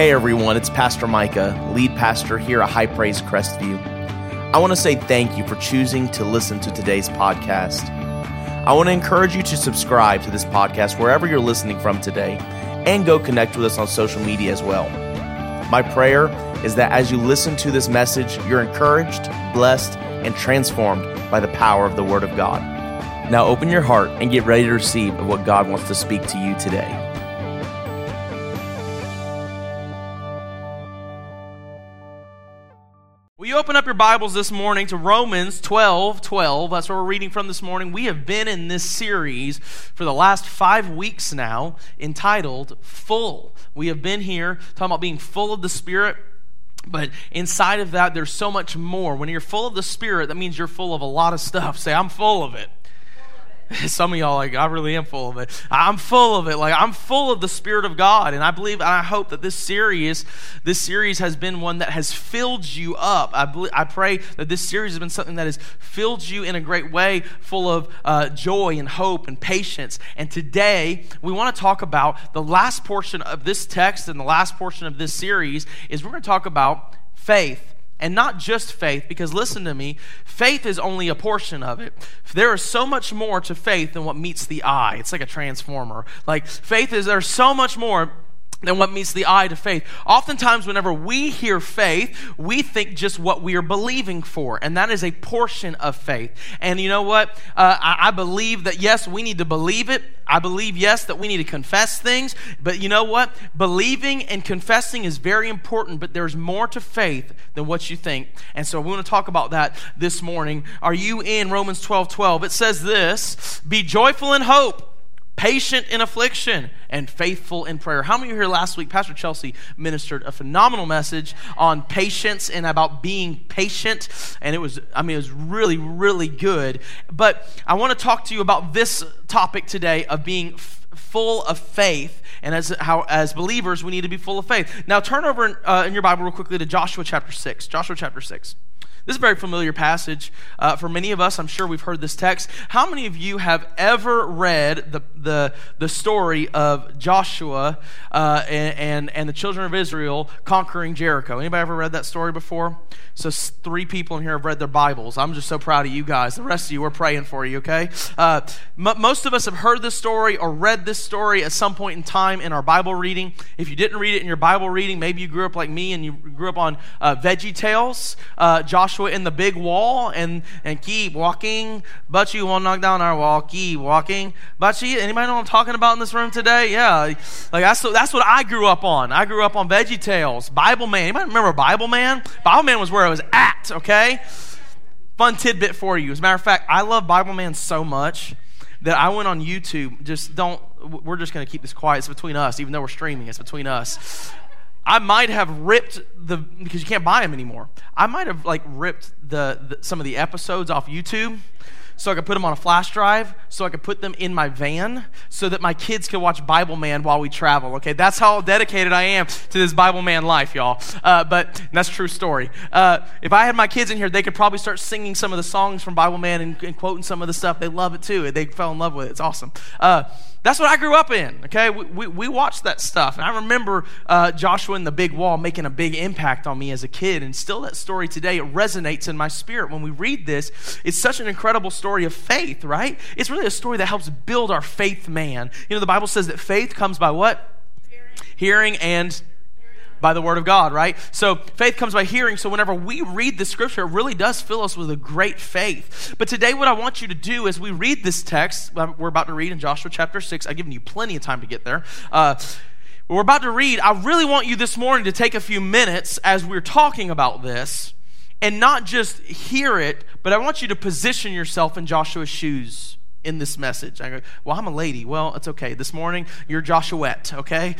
Hey everyone, it's Pastor Micah, lead pastor here at High Praise Crestview. I want to say thank you for choosing to listen to today's podcast. I want to encourage you to subscribe to this podcast wherever you're listening from today, and go connect with us on social media as well. My prayer is that as you listen to this message, you're encouraged, blessed, and transformed by the power of the Word of God. Now open your heart and get ready to receive what God wants to speak to you today. Open up your Bibles this morning to Romans 12:12. That's what we're reading from this morning. We have been in this series for the last 5 weeks now, entitled Full. We have been here talking about being full of the Spirit, but inside of that, there's so much more. When you're full of the Spirit, that means you're full of a lot of stuff. Say, I'm full of it. Some of y'all are like, I really am full of it. I'm full of it. Like, I'm full of the Spirit of God. And I believe, and I hope that this series has been one that has filled you up. I pray that this series has been something that has filled you in a great way, full of joy and hope and patience. And today, we want to talk about the last portion of this text, and the last portion of this series is we're going to talk about faith. And not just faith, because listen to me, faith is only a portion of it. There is so much more to faith than what meets the eye. It's like a transformer. Like, faith is, there's so much more than what meets the eye to faith. Oftentimes, whenever we hear faith, we think just what we are believing for, and that is a portion of faith. And you know what? I believe that, yes, we need to believe it. I believe, yes, that we need to confess things. But you know what? Believing and confessing is very important, but there's more to faith than what you think. And so we want to talk about that this morning. Are you in Romans 12:12? It says this, "Be joyful in hope, patient in affliction, and faithful in prayer." How many of you were here last week? Pastor Chelsea ministered a phenomenal message on patience and about being patient. And it was really, really good. But I want to talk to you about this topic today of being full of faith. And as believers, we need to be full of faith. Now turn over in your Bible real quickly to Joshua chapter 6. Joshua chapter 6. This is a very familiar passage for many of us. I'm sure we've heard this text. How many of you have ever read the story of Joshua and the children of Israel conquering Jericho? Anybody ever read that story before? So 3 people in here have read their Bibles. I'm just so proud of you guys. The rest of you, we're praying for you, okay? Most of us have heard this story or read this story at some point in time in our Bible reading. If you didn't read it in your Bible reading, maybe you grew up like me and you grew up on Veggie Tales, Joshua in the big wall, and keep walking, but you won't knock down our wall. Keep walking, but you. Anybody know what I'm talking about in this room today? Yeah, like that's what I grew up on. I grew up on Veggie Tales, Bible Man. Anybody remember Bible Man? Bible Man was where I was at. Okay, fun tidbit for you. As a matter of fact, I love Bible Man so much that I went on YouTube. We're just gonna keep this quiet. It's between us, even though we're streaming. It's between us. I might have ripped because you can't buy them anymore. I might have ripped some of the episodes off YouTube so I could put them on a flash drive, so I could put them in my van so that my kids could watch Bible Man while we travel, okay? That's how dedicated I am to this Bible Man life, y'all. But that's a true story. If I had my kids in here, they could probably start singing some of the songs from Bible Man and quoting some of the stuff. They love it too. They fell in love with it. It's awesome. That's what I grew up in, okay? We watched that stuff. And I remember Joshua and the big wall making a big impact on me as a kid. And still that story today, it resonates in my spirit. When we read this, it's such an incredible story of faith, right? It's really a story that helps build our faith man. You know, the Bible says that faith comes by what? Hearing and by the Word of God, right? So faith comes by hearing. So whenever we read the scripture, it really does fill us with a great faith. But today what I want you to do as we read this text, we're about to read in Joshua chapter 6. I've given you plenty of time to get there. We're about to read. I really want you this morning to take a few minutes as we're talking about this and not just hear it, but I want you to position yourself in Joshua's shoes in this message. I go, well, I'm a lady. Well, it's okay. This morning, you're Joshuette, okay?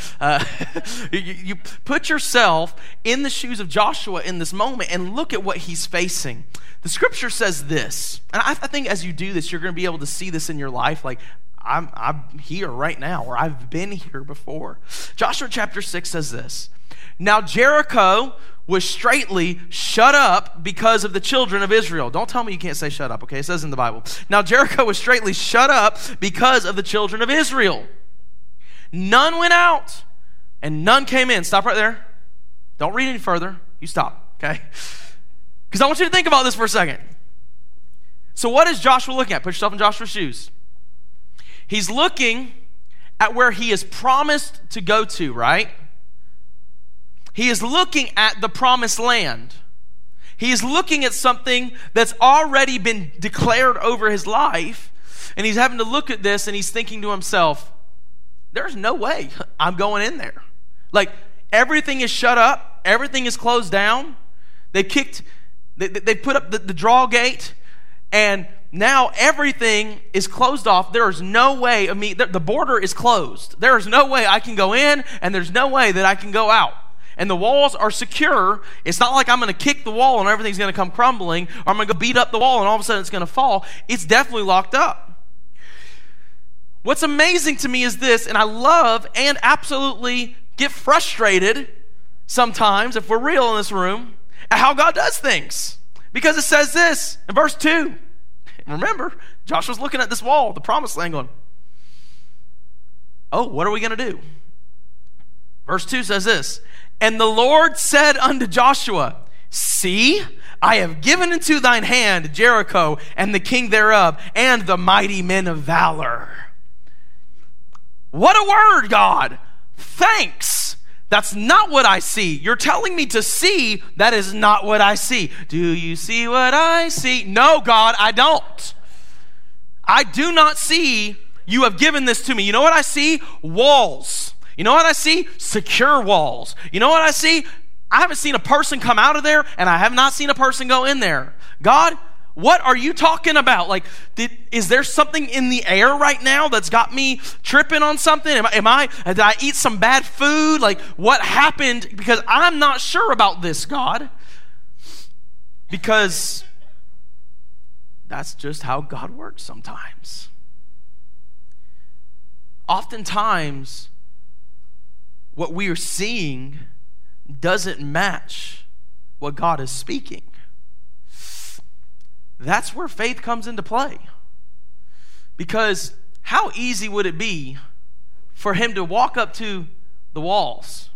You put yourself in the shoes of Joshua in this moment and look at what he's facing. The scripture says this, and I think as you do this, you're going to be able to see this in your life, like, I'm here right now, or I've been here before. Joshua chapter 6 says this, "Now Jericho was straightly shut up because of the children of Israel." Don't tell me you can't say shut up, okay? It says in the Bible. "Now Jericho was straightly shut up because of the children of Israel. None went out and none came in." Stop right there. Don't read any further. You stop, okay? Because I want you to think about this for a second. So what is Joshua looking at? Put yourself in Joshua's shoes. He's looking at where he is promised to go to, right? He is looking at the promised land. He is looking at something that's already been declared over his life, and he's having to look at this, and he's thinking to himself, there's no way I'm going in there. Like, everything is shut up. Everything is closed down. They put up the draw gate, and now everything is closed off. There is no way of me. The border is closed. There is no way I can go in, and there's no way that I can go out. And the walls are secure. It's not like I'm going to kick the wall and everything's going to come crumbling, or I'm going to go beat up the wall and all of a sudden it's going to fall. It's definitely locked up. What's amazing to me is this, and I love and absolutely get frustrated sometimes, if we're real in this room, at how God does things. Because it says this in verse 2. Remember, Joshua's looking at this wall, the promised land, going, oh, what are we going to do? Verse 2 says this, and the Lord said unto Joshua, see, I have given into thine hand Jericho and the king thereof and the mighty men of valor. What a word, God. Thanks. That's not what I see. You're telling me to see. That is not what I see. Do you see what I see? No, God, I don't. I do not see you have given this to me. You know what I see? Walls. You know what I see? Secure walls. You know what I see? I haven't seen a person come out of there, and I have not seen a person go in there. God, what are you talking about? Like, is there something in the air right now that's got me tripping on something? Did I eat some bad food? Like, what happened? Because I'm not sure about this, God. Because that's just how God works sometimes. Oftentimes, what we are seeing doesn't match what God is speaking. That's where faith comes into play. Because how easy would it be for him to walk up to the walls,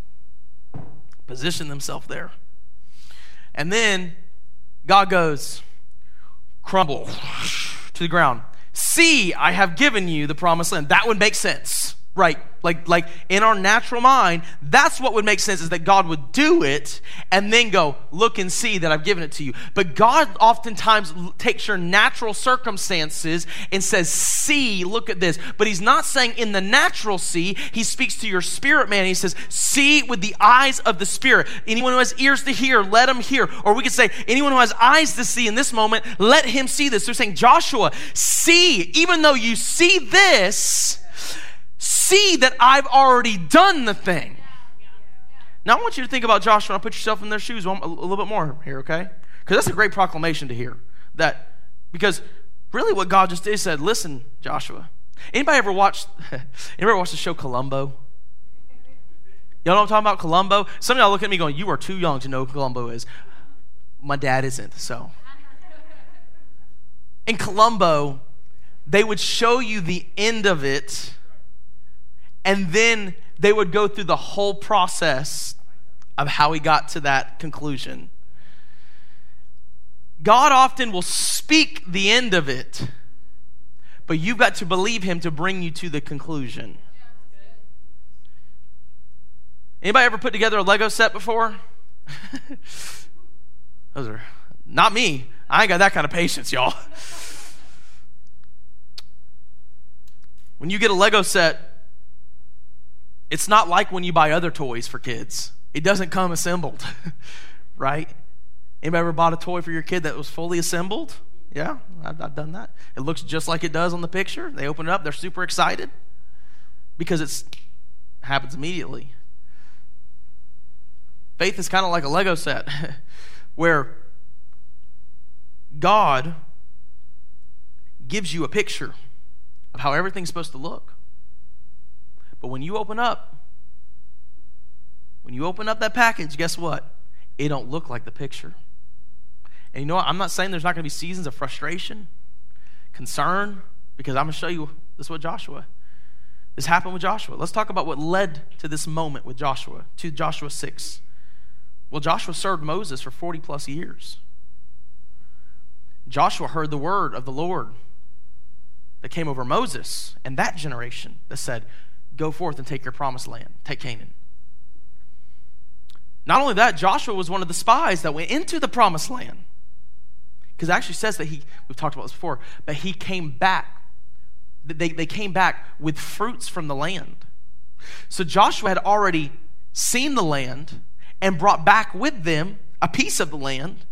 position himself there, and then God goes, crumble to the ground. See, I have given you the promised land. That would make sense, right? Like in our natural mind, that's what would make sense, is that God would do it and then go, look and see that I've given it to you. But God oftentimes takes your natural circumstances and says, see, look at this. But he's not saying in the natural see. He speaks to your spirit man. He says, see with the eyes of the spirit. Anyone who has ears to hear, let him hear. Or we could say, anyone who has eyes to see in this moment, let him see this. They're saying, Joshua, see, even though you see this, see that I've already done the thing. Now I want you to think about Joshua. I'll put yourself in their shoes a little bit more here, okay? Because that's a great proclamation to hear. That, because really what God just did said, listen, Joshua. Anybody ever watched the show Columbo? Y'all know what I'm talking about, Columbo? Some of y'all look at me going, you are too young to know who Columbo is. My dad isn't, so. In Columbo, they would show you the end of it, and then they would go through the whole process of how he got to that conclusion. God often will speak the end of it, but you've got to believe him to bring you to the conclusion. Anybody ever put together a Lego set before? Those are not me. I ain't got that kind of patience, y'all. When you get a Lego set, it's not like when you buy other toys for kids. It doesn't come assembled, right? Anybody ever bought a toy for your kid that was fully assembled? Yeah, I've done that. It looks just like it does on the picture. They open it up. They're super excited because it happens immediately. Faith is kind of like a Lego set where God gives you a picture of how everything's supposed to look. But when you open up that package, guess what? It don't look like the picture. And you know what? I'm not saying there's not going to be seasons of frustration, concern, because I'm going to show you this happened with Joshua. Let's talk about what led to this moment with Joshua, to Joshua 6. Well, Joshua served Moses for 40 plus years. Joshua heard the word of the Lord that came over Moses and that generation that said, go forth and take your promised land, take Canaan. Not only that, Joshua was one of the spies that went into the promised land. Because it actually says that we've talked about this before, but he came back. They came back with fruits from the land. So Joshua had already seen the land and brought back with them a piece of the land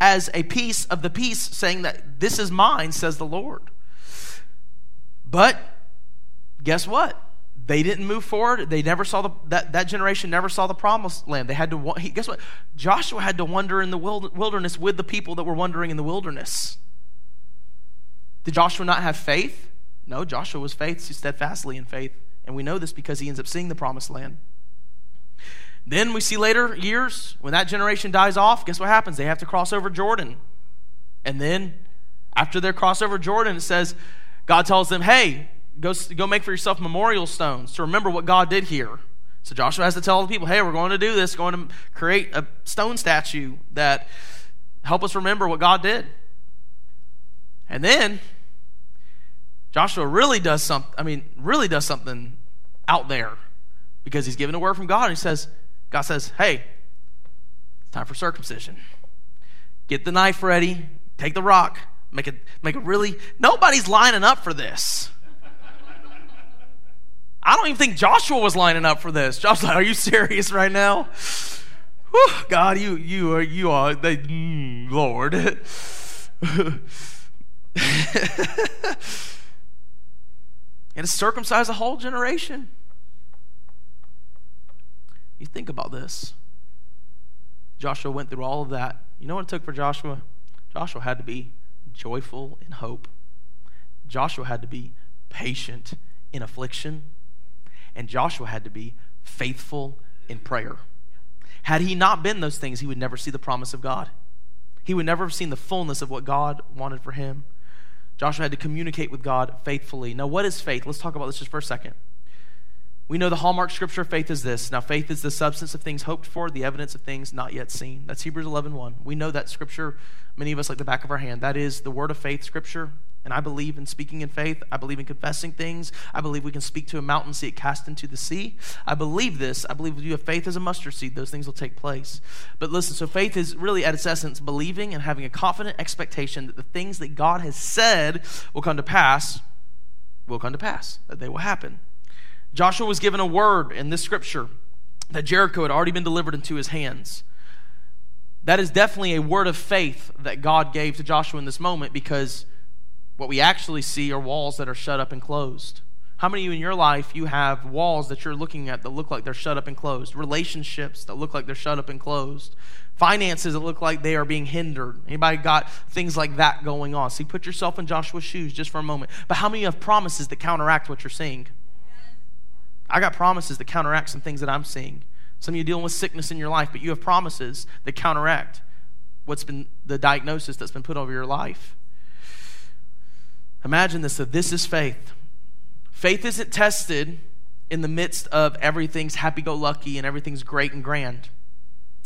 as a piece of the peace, saying that this is mine, says the Lord. But guess what? They didn't move forward. They never saw that generation never saw the promised land. They had to. Guess what? Joshua had to wander in the wilderness with the people that were wandering in the wilderness. Did Joshua not have faith? No, Joshua was faithful, steadfastly in faith, and we know this because he ends up seeing the promised land. Then we see later years when that generation dies off. Guess what happens? They have to cross over Jordan, and then after their cross over Jordan, it says God tells them, "Hey, Go make for yourself memorial stones to remember what God did here." So Joshua has to tell the people, hey, we're going to do this, going to create a stone statue that help us remember what God did. And then Joshua really does something out there because he's given a word from God. And God says, hey, it's time for circumcision. Get the knife ready. Take the rock. Nobody's lining up for this. I don't even think Joshua was lining up for this. Joshua's like, are you serious right now? Whew, God, Lord. And it circumcised a whole generation. You think about this. Joshua went through all of that. You know what it took for Joshua? Joshua had to be joyful in hope. Joshua had to be patient in affliction. And Joshua had to be faithful in prayer. Had he not been those things, he would never see the promise of God. He would never have seen the fullness of what God wanted for him. Joshua had to communicate with God faithfully. Now, what is faith? Let's talk about this just for a second. We know the hallmark scripture of faith is this. Now, faith is the substance of things hoped for, the evidence of things not yet seen. That's Hebrews 11:1. We know that scripture, many of us like the back of our hand. That is the word of faith scripture. And I believe in speaking in faith. I believe in confessing things. I believe we can speak to a mountain, see it cast into the sea. I believe this. I believe if you have faith as a mustard seed, those things will take place. But listen, so faith is really at its essence believing and having a confident expectation that the things that God has said will come to pass, that they will happen. Joshua was given a word in this scripture that Jericho had already been delivered into his hands. That is definitely a word of faith that God gave to Joshua in this moment, because what we actually see are walls that are shut up and closed. How many of you in your life, you have walls that you're looking at that look like they're shut up and closed? Relationships that look like they're shut up and closed? Finances that look like they are being hindered? Anybody got things like that going on? See, put yourself in Joshua's shoes just for a moment. But how many of you have promises that counteract what you're seeing? I got promises that counteract some things that I'm seeing. Some of you are dealing with sickness in your life, but you have promises that counteract what's been the diagnosis that's been put over your life. Imagine this, that this is faith. Faith isn't tested in the midst of everything's happy-go-lucky and everything's great and grand.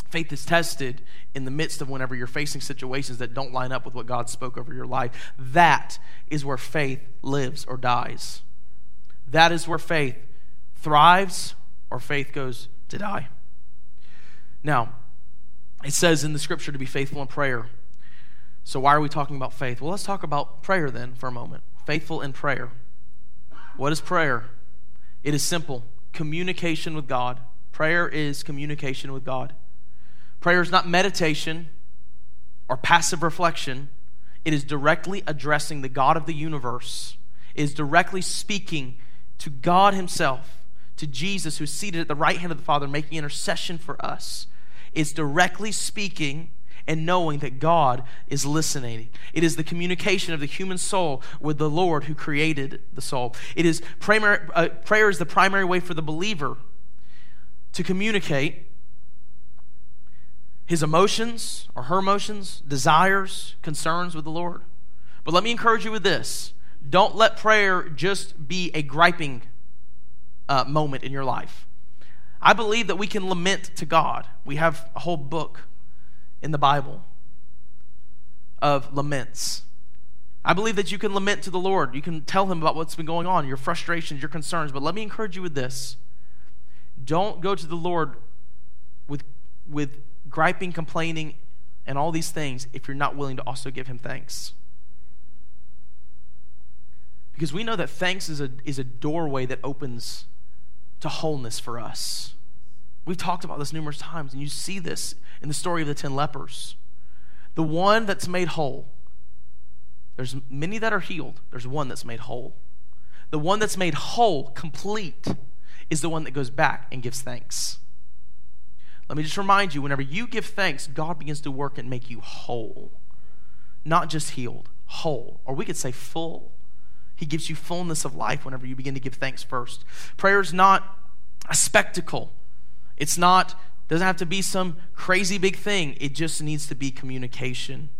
Faith is tested in the midst of whenever you're facing situations that don't line up with what God spoke over your life. That is where faith lives or dies. That is where faith thrives or faith goes to die. Now, it says in the scripture to be faithful in prayer. So why are we talking about faith? Well, let's talk about prayer then for a moment. Faithful in prayer. What is prayer? It is simple. Communication with God. Prayer is communication with God. Prayer is not meditation or passive reflection. It is directly addressing the God of the universe. It is directly speaking to God himself, to Jesus who is seated at the right hand of the Father, making intercession for us. It's directly speaking and knowing that God is listening. It is the communication of the human soul with the Lord who created the soul. It is prayer is the primary way for the believer to communicate his emotions or her emotions, desires, concerns with the Lord. But let me encourage you with this. Don't let prayer just be a griping moment in your life. I believe that we can lament to God. We have a whole book in the Bible of laments. I believe that you can lament to the Lord. You can tell him about what's been going on, your frustrations, your concerns. But let me encourage you with this. Don't go to the Lord with griping, complaining, and all these things if you're not willing to also give him thanks. Because we know that thanks is a doorway that opens to wholeness for us. We've talked about this numerous times, and you see this in the story of the 10 lepers. The one that's made whole. There's many that are healed. There's one that's made whole. The one that's made whole, complete, is the one that goes back and gives thanks. Let me just remind you, whenever you give thanks, God begins to work and make you whole. Not just healed, whole. Or we could say full. He gives you fullness of life whenever you begin to give thanks first. Prayer is not a spectacle. It's not, doesn't have to be some crazy big thing. It just needs to be communication.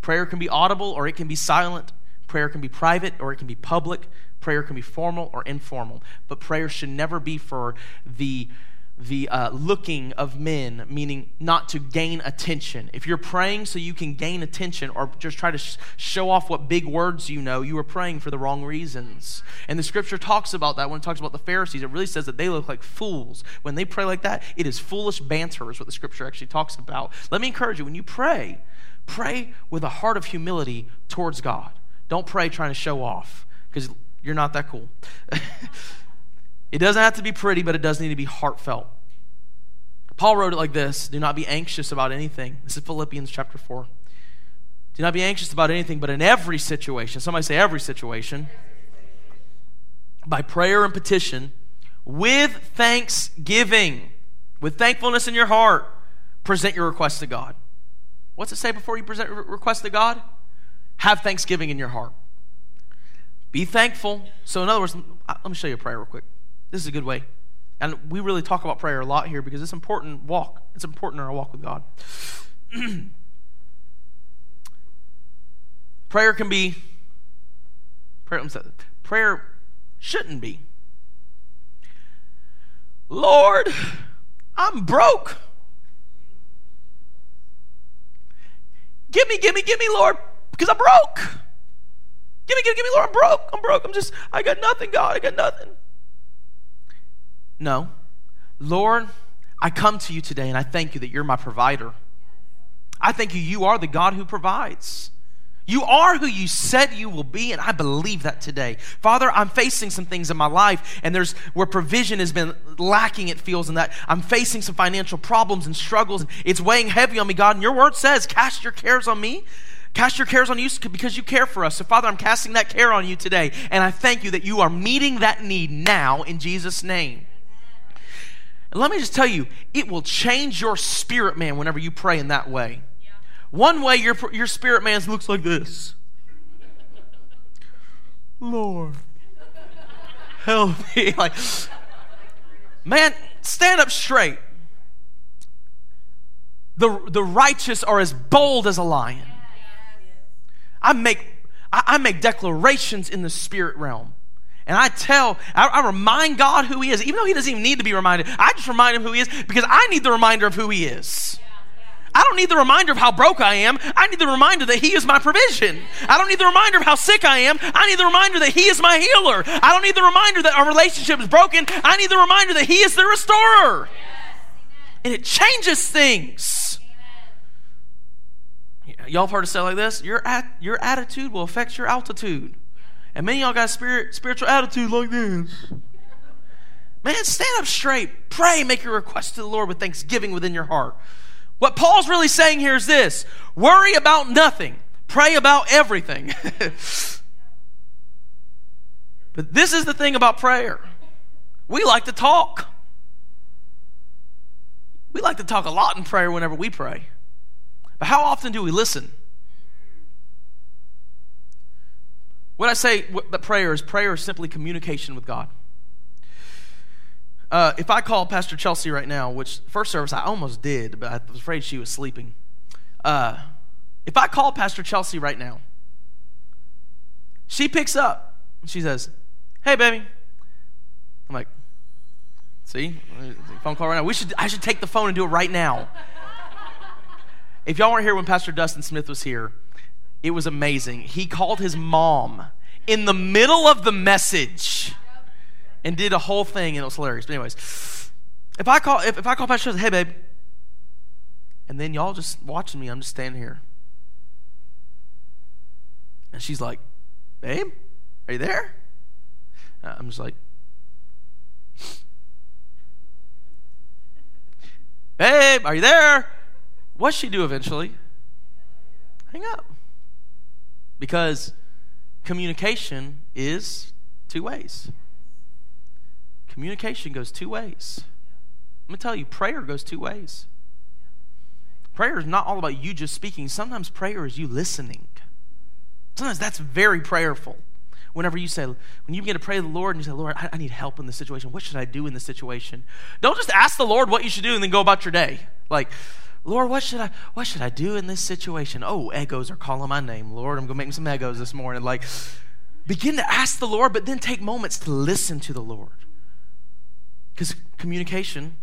Prayer can be audible or it can be silent. Prayer can be private or it can be public. Prayer can be formal or informal. But prayer should never be for the looking of men, meaning not to gain attention. If you're praying so you can gain attention or just try to show off what big words you know, you are praying for the wrong reasons. And the scripture talks about that when it talks about the Pharisees. It really says that they look like fools. When they pray like that, it is foolish banter is what the scripture actually talks about. Let me encourage you, when you pray, pray with a heart of humility towards God. Don't pray trying to show off because you're not that cool. It doesn't have to be pretty, but it does need to be heartfelt. Paul wrote it like this: do not be anxious about anything. This is Philippians chapter 4. Do not be anxious about anything, but in every situation, somebody say every situation, by prayer and petition, with thanksgiving, with thankfulness in your heart, present your request to God. What's it say before you present your request to God? Have thanksgiving in your heart. Be thankful. So in other words, let me show you a prayer real quick. This is a good way. And we really talk about prayer a lot here because it's important walk. It's important in our walk with God. Prayer shouldn't be, Lord, I'm broke. Give me, Lord, because I'm broke. Give me, Lord, I'm broke. I got nothing, God, I got nothing. No. Lord, I come to you today and I thank you that you're my provider. I thank you, you are the God who provides. You are who you said you will be, and I believe that today. Father, I'm facing some things in my life, and there's where provision has been lacking, it feels, and that I'm facing some financial problems and struggles. And it's weighing heavy on me, God, and your word says, cast your cares on me. Cast your cares on you because you care for us. So, Father, I'm casting that care on you today, and I thank you that you are meeting that need now in Jesus' name. And let me just tell you, it will change your spirit man whenever you pray in that way. Yeah. One way your spirit man looks like this. Lord, help me. Like, man, stand up straight. The righteous are as bold as a lion. I make declarations in the spirit realm. And I remind God who he is, even though he doesn't even need to be reminded. I just remind him who he is because I need the reminder of who he is. I don't need the reminder of how broke I am. I need the reminder that he is my provision. I don't need the reminder of how sick I am. I need the reminder that he is my healer. I don't need the reminder that our relationship is broken. I need the reminder that he is the restorer. And it changes things. Y'all have heard us say like this: your attitude will affect your altitude. And many of y'all got spiritual attitude like this. Man, stand up straight. Pray. Make your request to the Lord with thanksgiving within your heart. What Paul's really saying here is this: worry about nothing. Pray about everything. But this is the thing about prayer. We like to talk. We like to talk a lot in prayer whenever we pray. But how often do we listen? What I say that prayer is simply communication with God. If I call Pastor Chelsea right now, which first service I almost did, but I was afraid she was sleeping. If I call Pastor Chelsea right now, she picks up and she says, "Hey, baby." I'm like, See? Phone call right now. I should take the phone and do it right now. If y'all weren't here when Pastor Dustin Smith was here, it was amazing. He called his mom in the middle of the message and did a whole thing, and it was hilarious. But anyways, if I call Pastor Chelsea, hey babe, and then y'all just watching me, I'm just standing here. And she's like, babe, are you there? I'm just like, babe, are you there? What's she do eventually? Hang up. Because communication is two ways. Communication goes two ways. Let me tell you, prayer goes two ways. Prayer is not all about you just speaking. Sometimes prayer is you listening. Sometimes that's very prayerful. When you begin to pray to the Lord and you say, Lord, I need help in this situation. What should I do in this situation? Don't just ask the Lord what you should do and then go about your day. Like, Lord, what should I do in this situation? Oh, egos are calling my name. Lord, I'm going to make me some egos this morning. Like, begin to ask the Lord, but then take moments to listen to the Lord. Because communication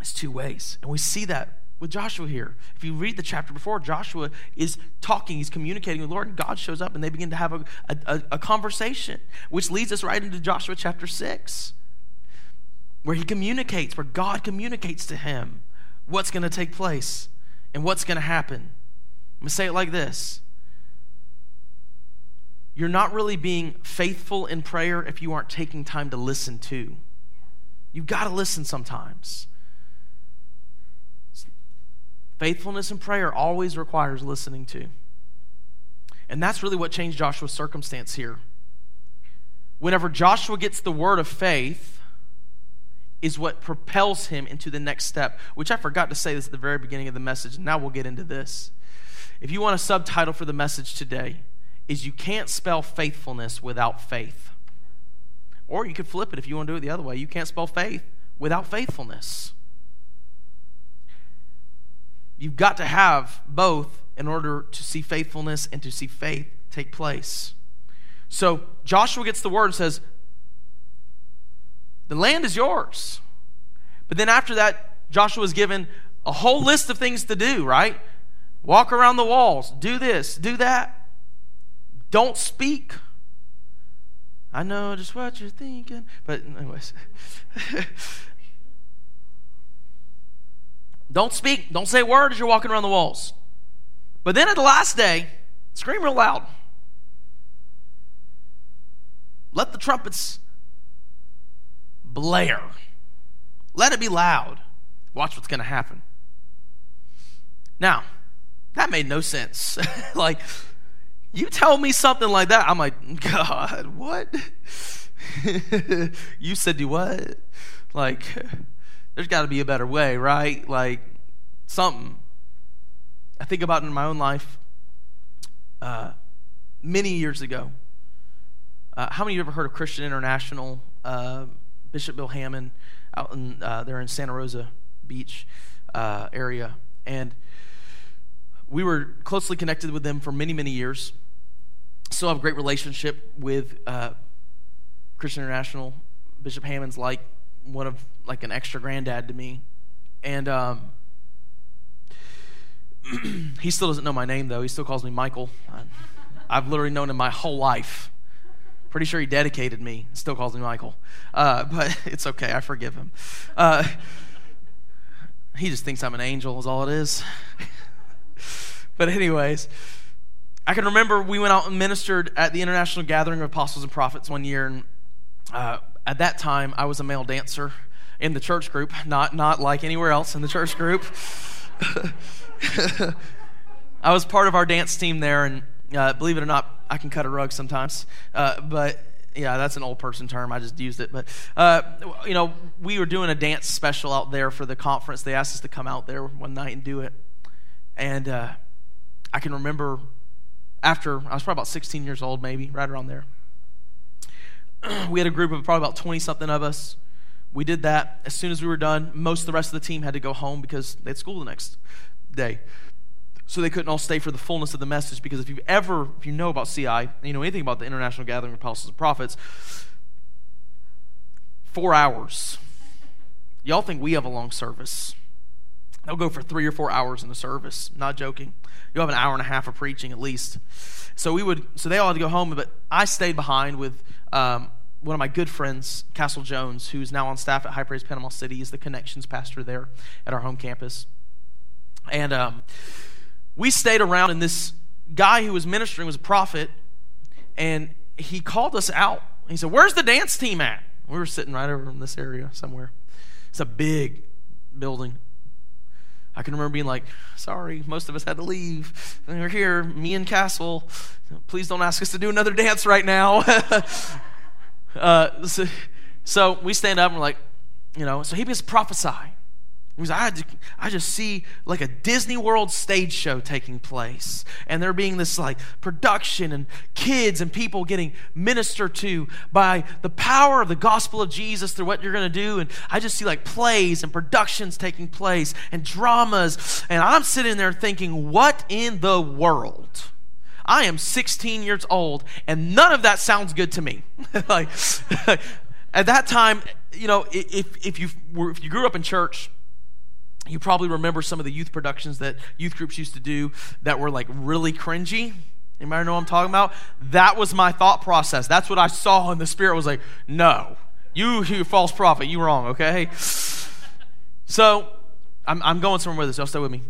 is two ways. And we see that with Joshua here. If you read the chapter before, Joshua is talking, he's communicating with the Lord, and God shows up and they begin to have a conversation, which leads us right into Joshua chapter 6, where he communicates, where God communicates to him what's going to take place and what's going to happen. I'm going to say it like this. You're not really being faithful in prayer if you aren't taking time to listen to. You've got to listen sometimes. Faithfulness in prayer always requires listening to. And that's really what changed Joshua's circumstance here. Whenever Joshua gets the word of faith is what propels him into the next step, which I forgot to say this at the very beginning of the message. Now we'll get into this. If you want a subtitle for the message today, is you can't spell faithfulness without faith. Or you could flip it if you want to do it the other way. You can't spell faith without faithfulness. You've got to have both in order to see faithfulness and to see faith take place. So Joshua gets the word and says, the land is yours. But then after that, Joshua is given a whole list of things to do, right? Walk around the walls, do this, do that. Don't speak. I know just what you're thinking. But anyways. Don't speak. Don't say a word as you're walking around the walls. But then at the last day, scream real loud. Let the trumpets blare. Let it be loud. Watch what's going to happen. Now, that made no sense. Like, you tell me something like that, I'm like, God, what? You said do what? Like, there's got to be a better way, right? Like, something. I think about in my own life many years ago. How many of you ever heard of Christian International? Bishop Bill Hammond, out in, they're in Santa Rosa Beach area. And we were closely connected with them for many, many years. Still have a great relationship with Christian International. Bishop Hammond's like one of like an extra granddad to me, and he still doesn't know my name though. He still calls me Michael. I've literally known him my whole life. Pretty sure he dedicated me. Still calls me Michael, but it's okay. I forgive him. He just thinks I'm an angel, is all it is. But anyways, I can remember we went out and ministered at the International Gathering of Apostles and Prophets one year, and at that time, I was a male dancer in the church group, not like anywhere else in the church group. I was part of our dance team there, and believe it or not, I can cut a rug sometimes, but yeah, that's an old person term. I just used it, but we were doing a dance special out there for the conference. They asked us to come out there one night and do it, and I can remember after, I was probably about 16 years old maybe, right around there. We had a group of probably about 20-something of us. We did that. As soon as we were done, most of the rest of the team had to go home because they had school the next day. So they couldn't all stay for the fullness of the message, because if you know about CI, and you know anything about the International Gathering of Apostles and Prophets, 4 hours Y'all think we have a long service. They'll go for 3 or 4 hours in the service. Not joking. You'll have an hour and a half of preaching at least. So they all had to go home, but I stayed behind with one of my good friends, Castle Jones, who's now on staff at High Praise Panama City. He's the connections pastor there at our home campus. And we stayed around, and this guy who was ministering was a prophet, and he called us out. He said, "Where's the dance team at?" We were sitting right over in this area somewhere. It's a big building. I can remember being like, sorry, most of us had to leave. We're here, me and Castle. Please don't ask us to do another dance right now. So we stand up and we're like, so he begins to prophesy. He was, I just see like a Disney World stage show taking place. And there being this like production and kids and people getting ministered to by the power of the gospel of Jesus through what you're going to do. And I just see like plays and productions taking place and dramas. And I'm sitting there thinking, what in the world? I am 16 years old and none of that sounds good to me. Like at that time, if you grew up in church, you probably remember some of the youth productions that youth groups used to do that were like really cringy. Anybody know what I'm talking about? That was my thought process. That's what I saw in the spirit. Was like, no, you false prophet, you wrong, okay? So I'm going somewhere with this. Y'all stay with me.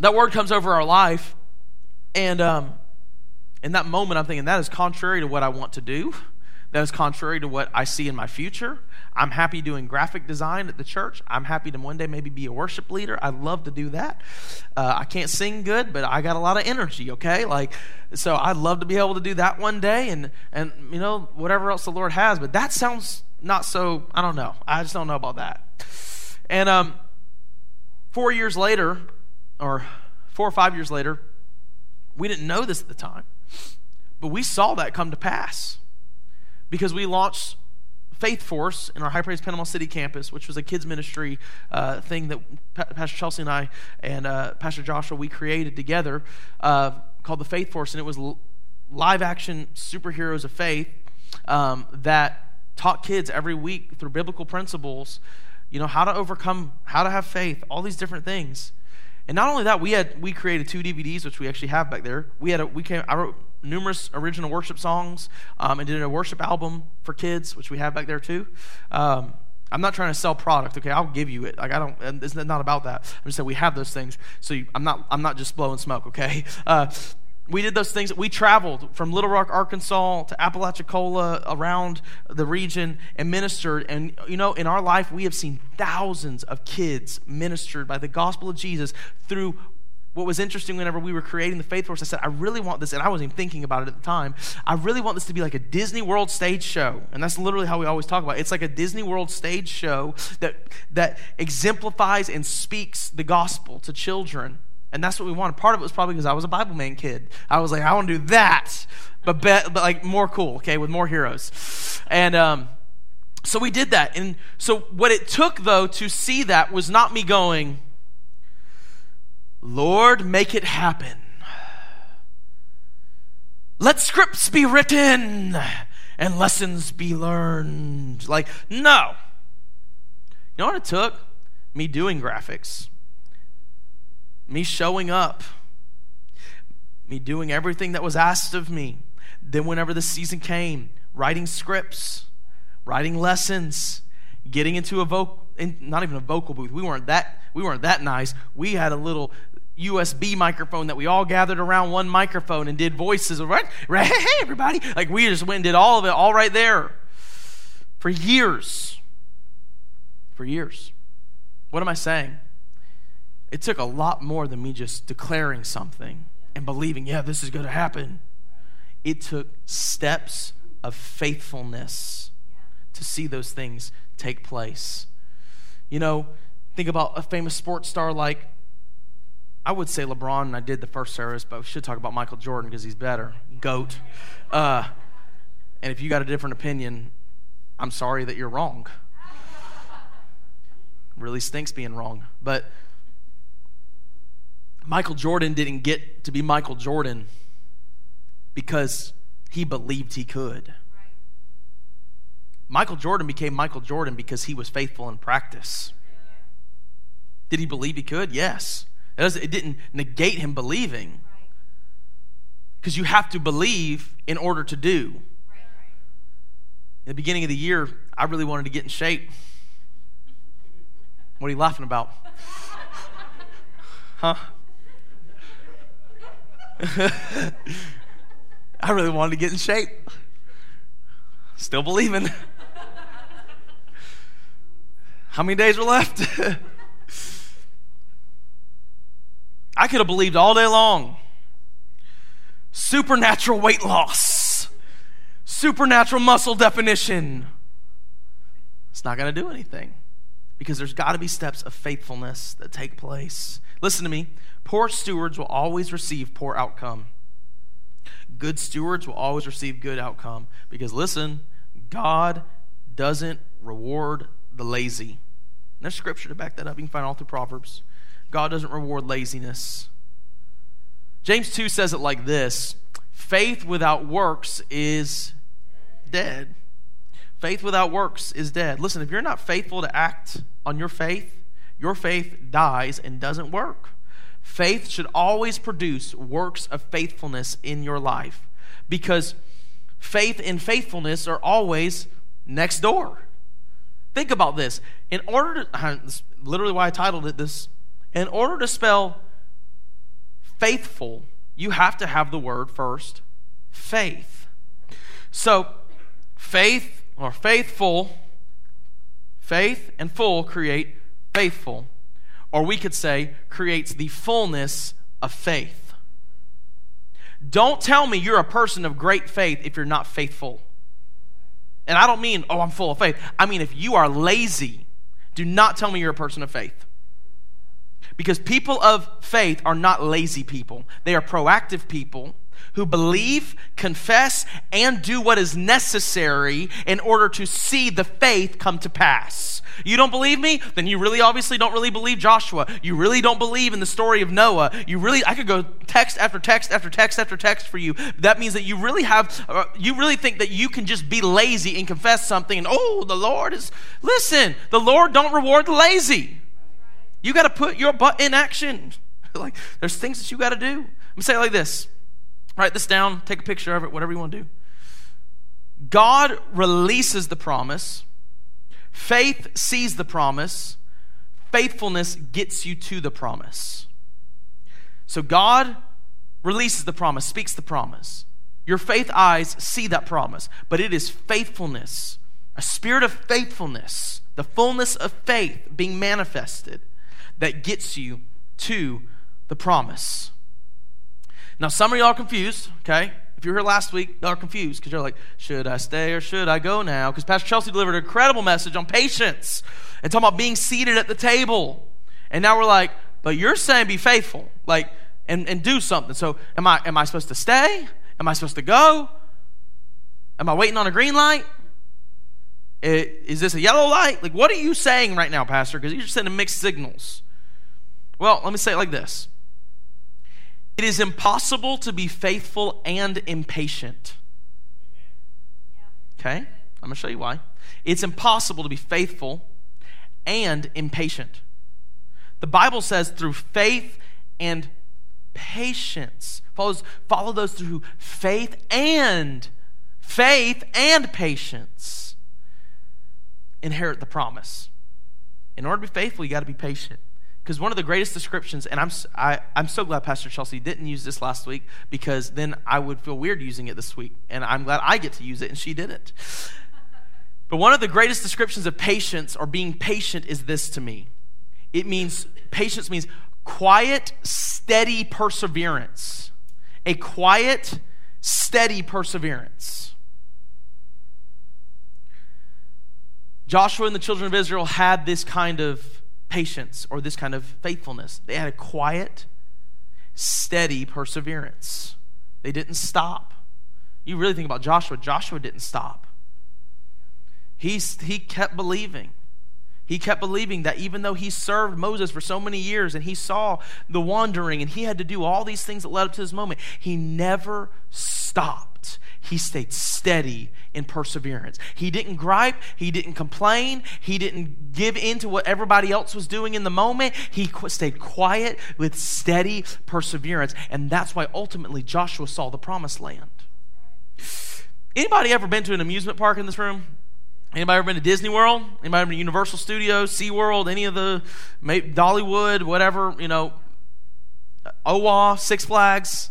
That word comes over our life, and in that moment I'm thinking, that is contrary to what I want to do. That is contrary to what I see in my future. I'm happy doing graphic design at the church. I'm happy to one day maybe be a worship leader. I love to do that. I can't sing good, but I got a lot of energy, okay? So I'd love to be able to do that one day and whatever else the Lord has. But that sounds not so, I don't know. I just don't know about that. And 4 or 5 years later, we didn't know this at the time, but we saw that come to pass. Because we launched Faith Force in our High Praise Panama City campus, which was a kids ministry thing that Pastor Chelsea and I and Pastor Joshua, we created together, called the Faith Force. And it was live action superheroes of faith that taught kids every week through biblical principles, how to overcome, how to have faith, all these different things. And not only that, we created 2 DVDs, which we actually have back there. I wrote numerous original worship songs and did a worship album for kids, which we have back there too. I'm not trying to sell product, okay? I'll give you it. It's not about that. I'm just saying we have those things. So I'm not just blowing smoke, okay? We did those things. We traveled from Little Rock, Arkansas to Apalachicola around the region and ministered. And, in our life, we have seen thousands of kids ministered by the gospel of Jesus through. What was interesting, whenever we were creating the Faith Force, I said, I really want this, and I wasn't even thinking about it at the time, I really want this to be like a Disney World stage show. And that's literally how we always talk about it. It's like a Disney World stage show that exemplifies and speaks the gospel to children. And that's what we wanted. Part of it was probably because I was a Bible Man kid. I was like, I want to do that, but like more cool, okay, with more heroes. And so we did that. And so what it took, though, to see that was not me going, Lord, make it happen. Let scripts be written and lessons be learned. Like, no. You know what it took? Me doing graphics. Me showing up. Me doing everything that was asked of me. Then whenever the season came, writing scripts, writing lessons, getting into not even a vocal booth. We weren't that nice. We had a little USB microphone that we all gathered around one microphone and did voices, right? Hey, everybody. Like, we just went and did all of it all right there for years. For years. What am I saying? It took a lot more than me just declaring something and believing, yeah, this is going to happen. It took steps of faithfulness to see those things take place. Think about a famous sports star like, I would say LeBron, and I did the first service, but we should talk about Michael Jordan because he's better. GOAT. And if you got a different opinion, I'm sorry that you're wrong. Really stinks being wrong. But Michael Jordan didn't get to be Michael Jordan because he believed he could. Michael Jordan became Michael Jordan because he was faithful in practice. Did he believe he could? Yes. It didn't negate him believing. Because you have to believe in order to do. In the beginning of the year, I really wanted to get in shape. What are you laughing about? Huh? I really wanted to get in shape. Still believing. How many days are left? I could have believed all day long. Supernatural weight loss. Supernatural muscle definition. It's not going to do anything because there's got to be steps of faithfulness that take place. Listen to me. Poor stewards will always receive poor outcome. Good stewards will always receive good outcome because, listen, God doesn't reward the lazy. And there's scripture to back that up. You can find it all through Proverbs. God doesn't reward laziness. James 2 says it like this: faith without works is dead. Faith without works is dead. Listen, if you're not faithful to act on your faith dies and doesn't work. Faith should always produce works of faithfulness in your life because faith and faithfulness are always next door. Think about this. In order to, literally why I titled it this, in order to spell faithful, you have to have the word first, faith. So faith or faithful, faith and full create faithful. Or we could say, creates the fullness of faith. Don't tell me you're a person of great faith if you're not faithful. And I don't mean, oh, I'm full of faith. I mean, if you are lazy, do not tell me you're a person of faith. Because people of faith are not lazy people. They are proactive people who believe, confess, and do what is necessary in order to see the faith come to pass. You don't believe me? Then you really obviously don't really believe Joshua. You really don't believe in the story of Noah. You really, I could go text after text after text after text for you. That means that you really have, you really think that you can just be lazy and confess something and, oh, the Lord is, listen, the Lord don't reward the lazy. You got to put your butt in action. Like, there's things that you got to do. I'm going to say it like this. Write this down, take a picture of it, whatever you want to do. God releases the promise. Faith sees the promise. Faithfulness gets you to the promise. So God releases the promise, speaks the promise. Your faith eyes see that promise, but it is faithfulness, a spirit of faithfulness, the fullness of faith being manifested that gets you to the promise. Now, some of y'all are confused, okay? If you were here last week, y'all are confused because you're like, should I stay or should I go now? Because Pastor Chelsea delivered an incredible message on patience and talking about being seated at the table. And now we're like, but you're saying be faithful, like, and do something. So am I supposed to stay? Am I supposed to go? Am I waiting on a green light? Is this a yellow light? Like, what are you saying right now, Pastor? Because you're sending mixed signals. Well, let me say it like this. It is impossible to be faithful and impatient. Okay? I'm going to show you why. It's impossible to be faithful and impatient. The Bible says through faith and patience. Follow those through faith and patience. Inherit the promise. In order to be faithful, you got to be patient. Because one of the greatest descriptions, and I'm so glad Pastor Chelsea didn't use this last week because then I would feel weird using it this week. And I'm glad I get to use it and she didn't. But one of the greatest descriptions of patience or being patient is this to me. It means, patience means quiet, steady perseverance. A quiet, steady perseverance. Joshua and the children of Israel had this kind of patience or this kind of faithfulness. They had a quiet, steady perseverance. They didn't stop. You really think about Joshua. Joshua didn't stop. He kept believing. He kept believing that even though he served Moses for so many years and he saw the wandering and he had to do all these things that led up to this moment, he never stopped. out. He stayed steady in perseverance. He didn't gripe. He didn't complain. He didn't give in to what everybody else was doing in the moment. He stayed quiet with steady perseverance. And that's why ultimately Joshua saw the promised land. Anybody ever been to an amusement park in this room? Anybody ever been to Disney World? Anybody ever been to Universal Studios, SeaWorld, any of the, Dollywood, whatever, you know, Owa, Six Flags?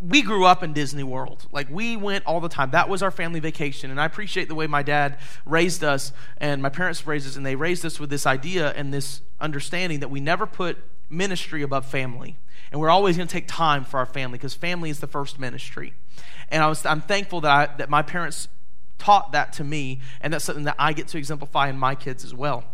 We grew up in Disney World. Like, we went all the time. That was our family vacation. And I appreciate the way my dad raised us and my parents raised us, and they raised us with this idea and this understanding that we never put ministry above family. And we're always going to take time for our family because family is the first ministry. And I'm thankful that that my parents taught that to me, and that's something that I get to exemplify in my kids as well.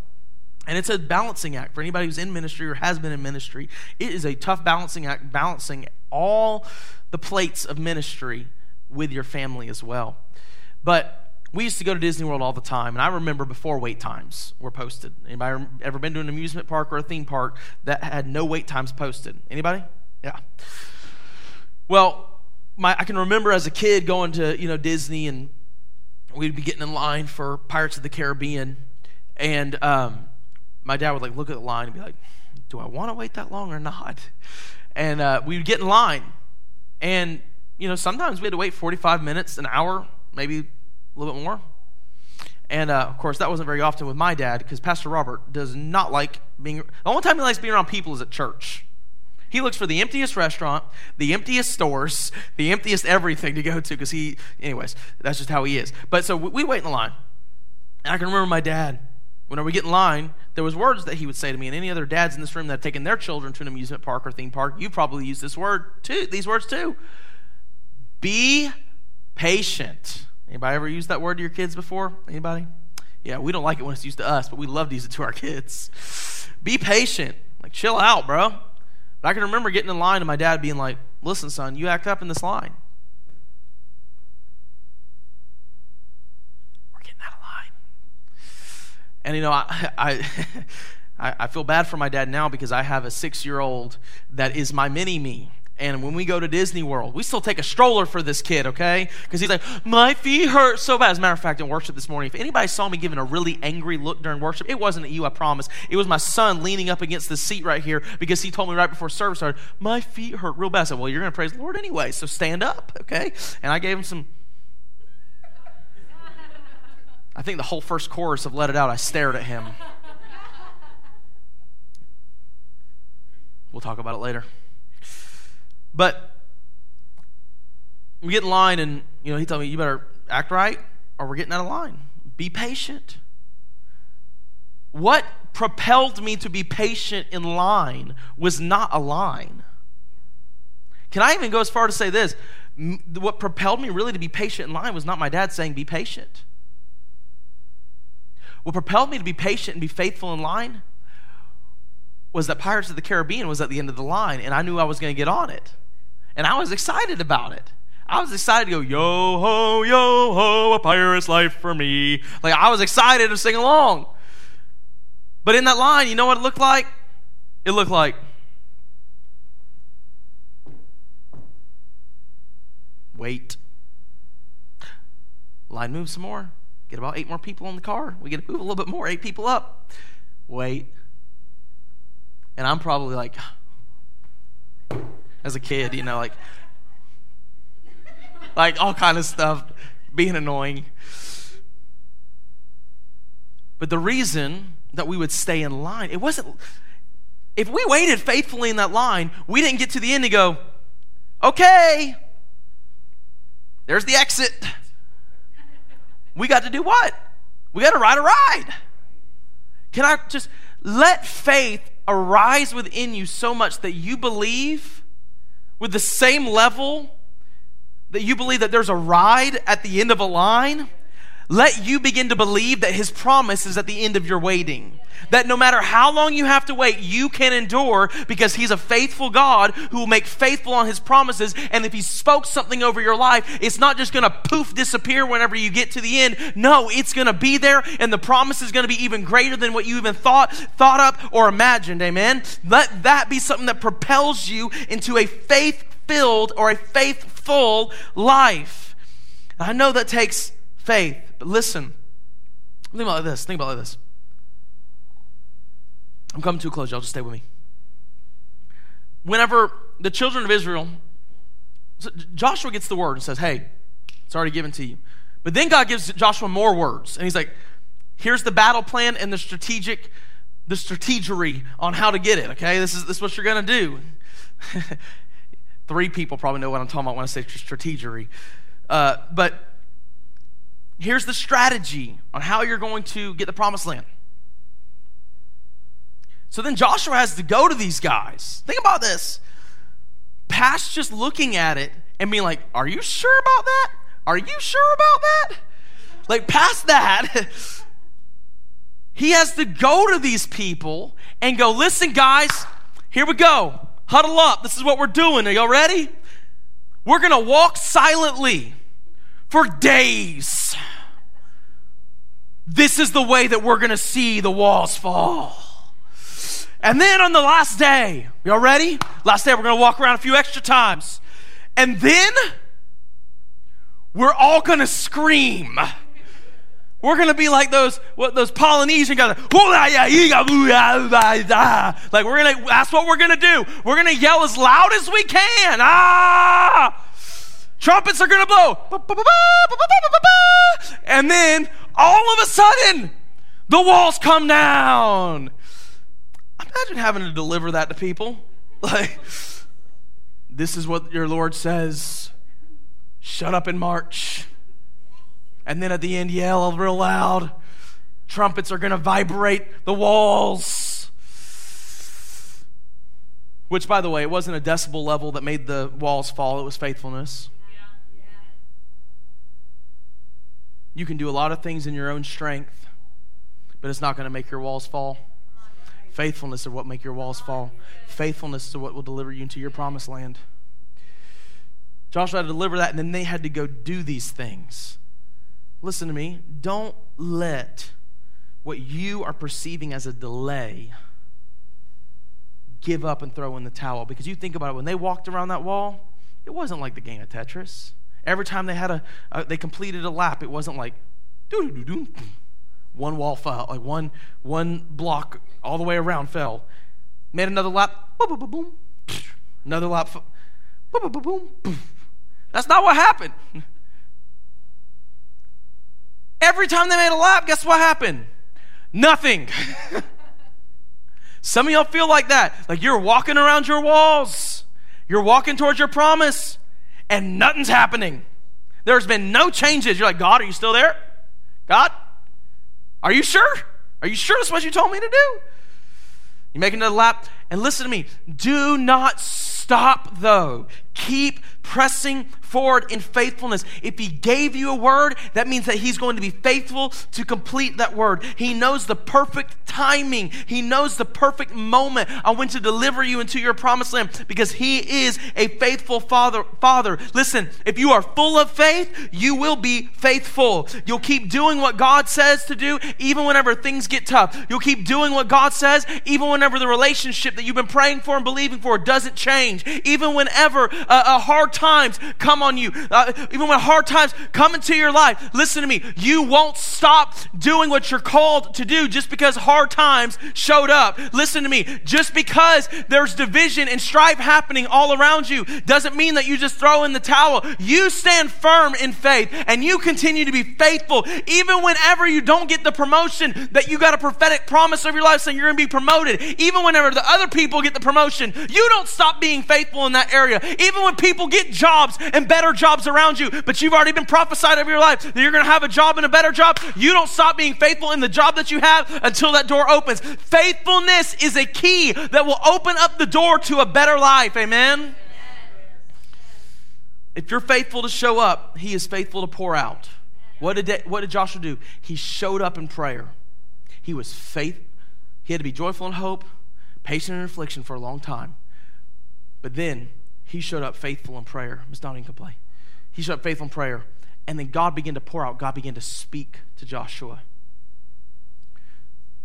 And it's a balancing act for anybody who's in ministry or has been in ministry. It is a tough balancing act, balancing all the plates of ministry with your family as well. But we used to go to Disney World all the time, and I remember before wait times were posted. Anybody ever been to an amusement park or a theme park that had no wait times posted? Anybody? Yeah. Well, I can remember as a kid going to, you know, Disney, and we'd be getting in line for Pirates of the Caribbean, and my dad would like look at the line and be like, "Do I want to wait that long or not?" And we would get in line, and you know, sometimes we had to wait 45 minutes, an hour, maybe a little bit more. And of course, that wasn't very often with my dad because Pastor Robert does not like being. The only time he likes being around people is at church. He looks for the emptiest restaurant, the emptiest stores, the emptiest everything to go to because anyways, that's just how he is. But so we wait in line, and I can remember my dad, whenever we get in line, there was words that he would say to me, and any other dads in this room that have taken their children to an amusement park or theme park, you probably use this word too, these words too. Be patient. Anybody ever used that word to your kids before? Anybody? Yeah, we don't like it when it's used to us, but we love to use it to our kids. Be patient. Like, chill out, bro. But I can remember getting in line and my dad being like, "Listen, son, you act up in this line. We're getting out of line." And you know, I feel bad for my dad now because I have a 6-year-old that is my mini me. And when we go to Disney World, we still take a stroller for this kid, okay? Because he's like, "My feet hurt so bad." As a matter of fact, in worship this morning, if anybody saw me giving a really angry look during worship, it wasn't at you, I promise. It was my son leaning up against the seat right here because he told me right before service started, "My feet hurt real bad." I said, "Well, you're going to praise the Lord anyway, so stand up, okay?" And I gave him some, I think the whole first chorus of Let It Out, I stared at him. We'll talk about it later. But we get in line, and you know, he told me, "You better act right or we're getting out of line. Be patient." What propelled me to be patient in line was not a line. Can I even go as far to say this? What propelled me really to be patient in line was not my dad saying, "Be patient." What propelled me to be patient and be faithful in line was that Pirates of the Caribbean was at the end of the line, and I knew I was going to get on it. And I was excited about it. I was excited to go, "Yo ho, a pirate's life for me." Like, I was excited to sing along. But in that line, you know what it looked like? It looked like, wait. Line moves some more. Get about 8 more people in the car. We get to move a little bit more, 8 people up. Wait. And I'm probably like, as a kid, you know, like all kind of stuff, being annoying. But the reason that we would stay in line, it wasn't, if we waited faithfully in that line, we didn't get to the end and go, "Okay, there's the exit." We got to do what? We got to ride a ride. Can I just let faith arise within you so much that you believe with the same level that you believe that there's a ride at the end of a line? Let you begin to believe that his promise is at the end of your waiting. That no matter how long you have to wait, you can endure because he's a faithful God who will make faithful on his promises. And if he spoke something over your life, it's not just going to poof disappear whenever you get to the end. No, it's going to be there, and the promise is going to be even greater than what you even thought up or imagined. Amen. Let that be something that propels you into a faith-filled or a faith-filled full life. I know that takes faith, but listen. Think about it like this. Think about it like this. I'm coming too close. Y'all just stay with me. Whenever the children of Israel, Joshua gets the word and says, hey, it's already given to you. But then God gives Joshua more words. And he's like, here's the battle plan and the strategery on how to get it, okay? This is what you're going to do. 3 people probably know what I'm talking about when I say strategery. But here's the strategy on how you're going to get the promised land. So then Joshua has to go to these guys. Think about this. Past just looking at it and being like, are you sure about that? Are you sure about that? Like, past that, he has to go to these people and go, listen, guys, here we go. Huddle up. This is what we're doing. Are y'all ready? We're going to walk silently for days. This is the way that we're going to see the walls fall. And then on the last day, y'all ready? Last day, we're going to walk around a few extra times. And then we're all going to scream. We're going to be like those Polynesian guys. Like, we're going to, that's what we're going to do. We're going to yell as loud as we can. Ah! Trumpets are going to blow. And then all of a sudden, the walls come down. Imagine having to deliver that to people. Like, this is what your Lord says. Shut up and march. And then at the end, yell real loud. Trumpets are going to vibrate the walls. Which, by the way, it wasn't a decibel level that made the walls fall. It was faithfulness. Yeah. Yeah. You can do a lot of things in your own strength, but it's not going to make your walls fall. Faithfulness is what make your walls fall. Faithfulness is what will deliver you into your promised land. Joshua had to deliver that, and then they had to go do these things. Listen to me. Don't let what you are perceiving as a delay give up and throw in the towel. Because you think about it, when they walked around that wall, it wasn't like the game of Tetris. Every time they had they completed a lap, it wasn't like doo-doo-doo-doo. One wall fell, like one block all the way around fell. Made another lap, boom, boom, boom, boom. Another lap, boom, boom, boom, boom, boom. That's not what happened. Every time they made a lap, guess what happened? Nothing. Some of y'all feel like that. Like you're walking around your walls. You're walking towards your promise, and nothing's happening. There's been no changes. You're like, God, are you still there? God, are you sure? Are you sure that's what you told me to do? You make another lap. And listen to me. Do not stop, though. Keep pressing forward in faithfulness. If he gave you a word, that means that he's going to be faithful to complete that word. He knows the perfect timing. He knows the perfect moment on when to deliver you into your promised land, because he is a faithful Father. Listen, if you are full of faith, you will be faithful. You'll keep doing what God says to do even whenever things get tough. You'll keep doing what God says even whenever the relationship that you've been praying for and believing for doesn't change. Even whenever hard times come on you, even when hard times come into your life, listen to me, you won't stop doing what you're called to do just because hard times showed up. Listen to me, just because there's division and strife happening all around you doesn't mean that you just throw in the towel. You stand firm in faith and you continue to be faithful even whenever you don't get the promotion that you got a prophetic promise of your life saying you're going to be promoted. Even whenever the other people get the promotion, you don't stop being faithful in that area. Even when people get jobs and better jobs around you, but you've already been prophesied of your life that you're going to have a job and a better job, you don't stop being faithful in the job that you have until that door opens. Faithfulness is a key that will open up the door to a better life. Amen? If you're faithful to show up, he is faithful to pour out. What did Joshua do? He showed up in prayer. He was faithful. He had to be joyful in hope, patient in affliction for a long time. But then he showed up faithful in prayer. Ms. Donnie can play. He showed up faithful in prayer. And then God began to pour out. God began to speak to Joshua.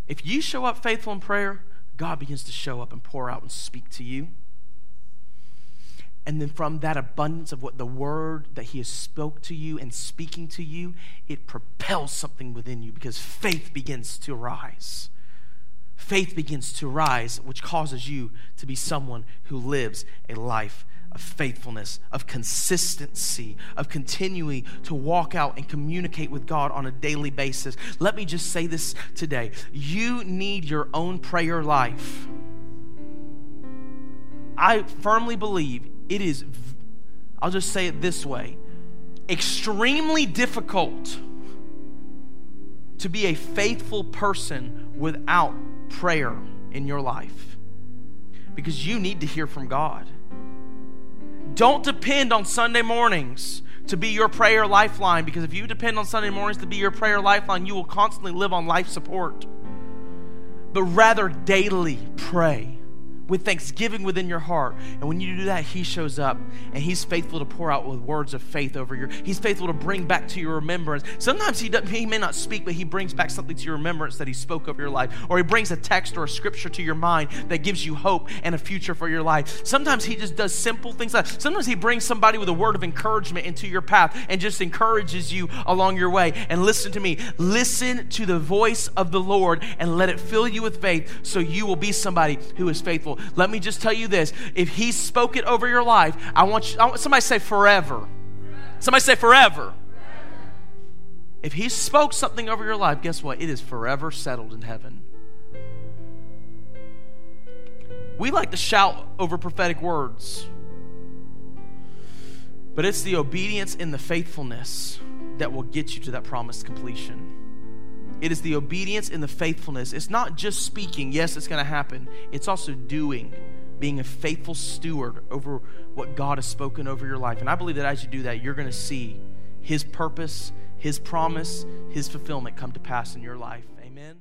If you show up faithful in prayer, God begins to show up and pour out and speak to you. And then from that abundance of what the word that he has spoke to you and speaking to you, it propels something within you because faith begins to rise. Faith begins to rise, which causes you to be someone who lives a life of faithfulness, of consistency, of continuing to walk out and communicate with God on a daily basis. Let me just say this today. You need your own prayer life. I firmly believe it is, I'll just say it this way, extremely difficult to be a faithful person without prayer in your life because you need to hear from God. Don't depend on Sunday mornings to be your prayer lifeline, because if you depend on Sunday mornings to be your prayer lifeline, you will constantly live on life support. But rather daily pray with thanksgiving within your heart. And when you do that, he shows up and he's faithful to pour out with words of faith over you. He's faithful to bring back to your remembrance. Sometimes he may not speak, but he brings back something to your remembrance that he spoke over your life. Or he brings a text or a scripture to your mind that gives you hope and a future for your life. Sometimes he just does simple things like that. Sometimes he brings somebody with a word of encouragement into your path and just encourages you along your way. And listen to me, listen to the voice of the Lord and let it fill you with faith so you will be somebody who is faithful. Let me just tell you this. If he spoke it over your life, I want somebody to say forever. Somebody say forever. If he spoke something over your life, guess what? It is forever settled in heaven. We like to shout over prophetic words, but it's the obedience and the faithfulness that will get you to that promised completion. It is the obedience and the faithfulness. It's not just speaking. Yes, it's going to happen. It's also doing, being a faithful steward over what God has spoken over your life. And I believe that as you do that, you're going to see his purpose, his promise, his fulfillment come to pass in your life. Amen.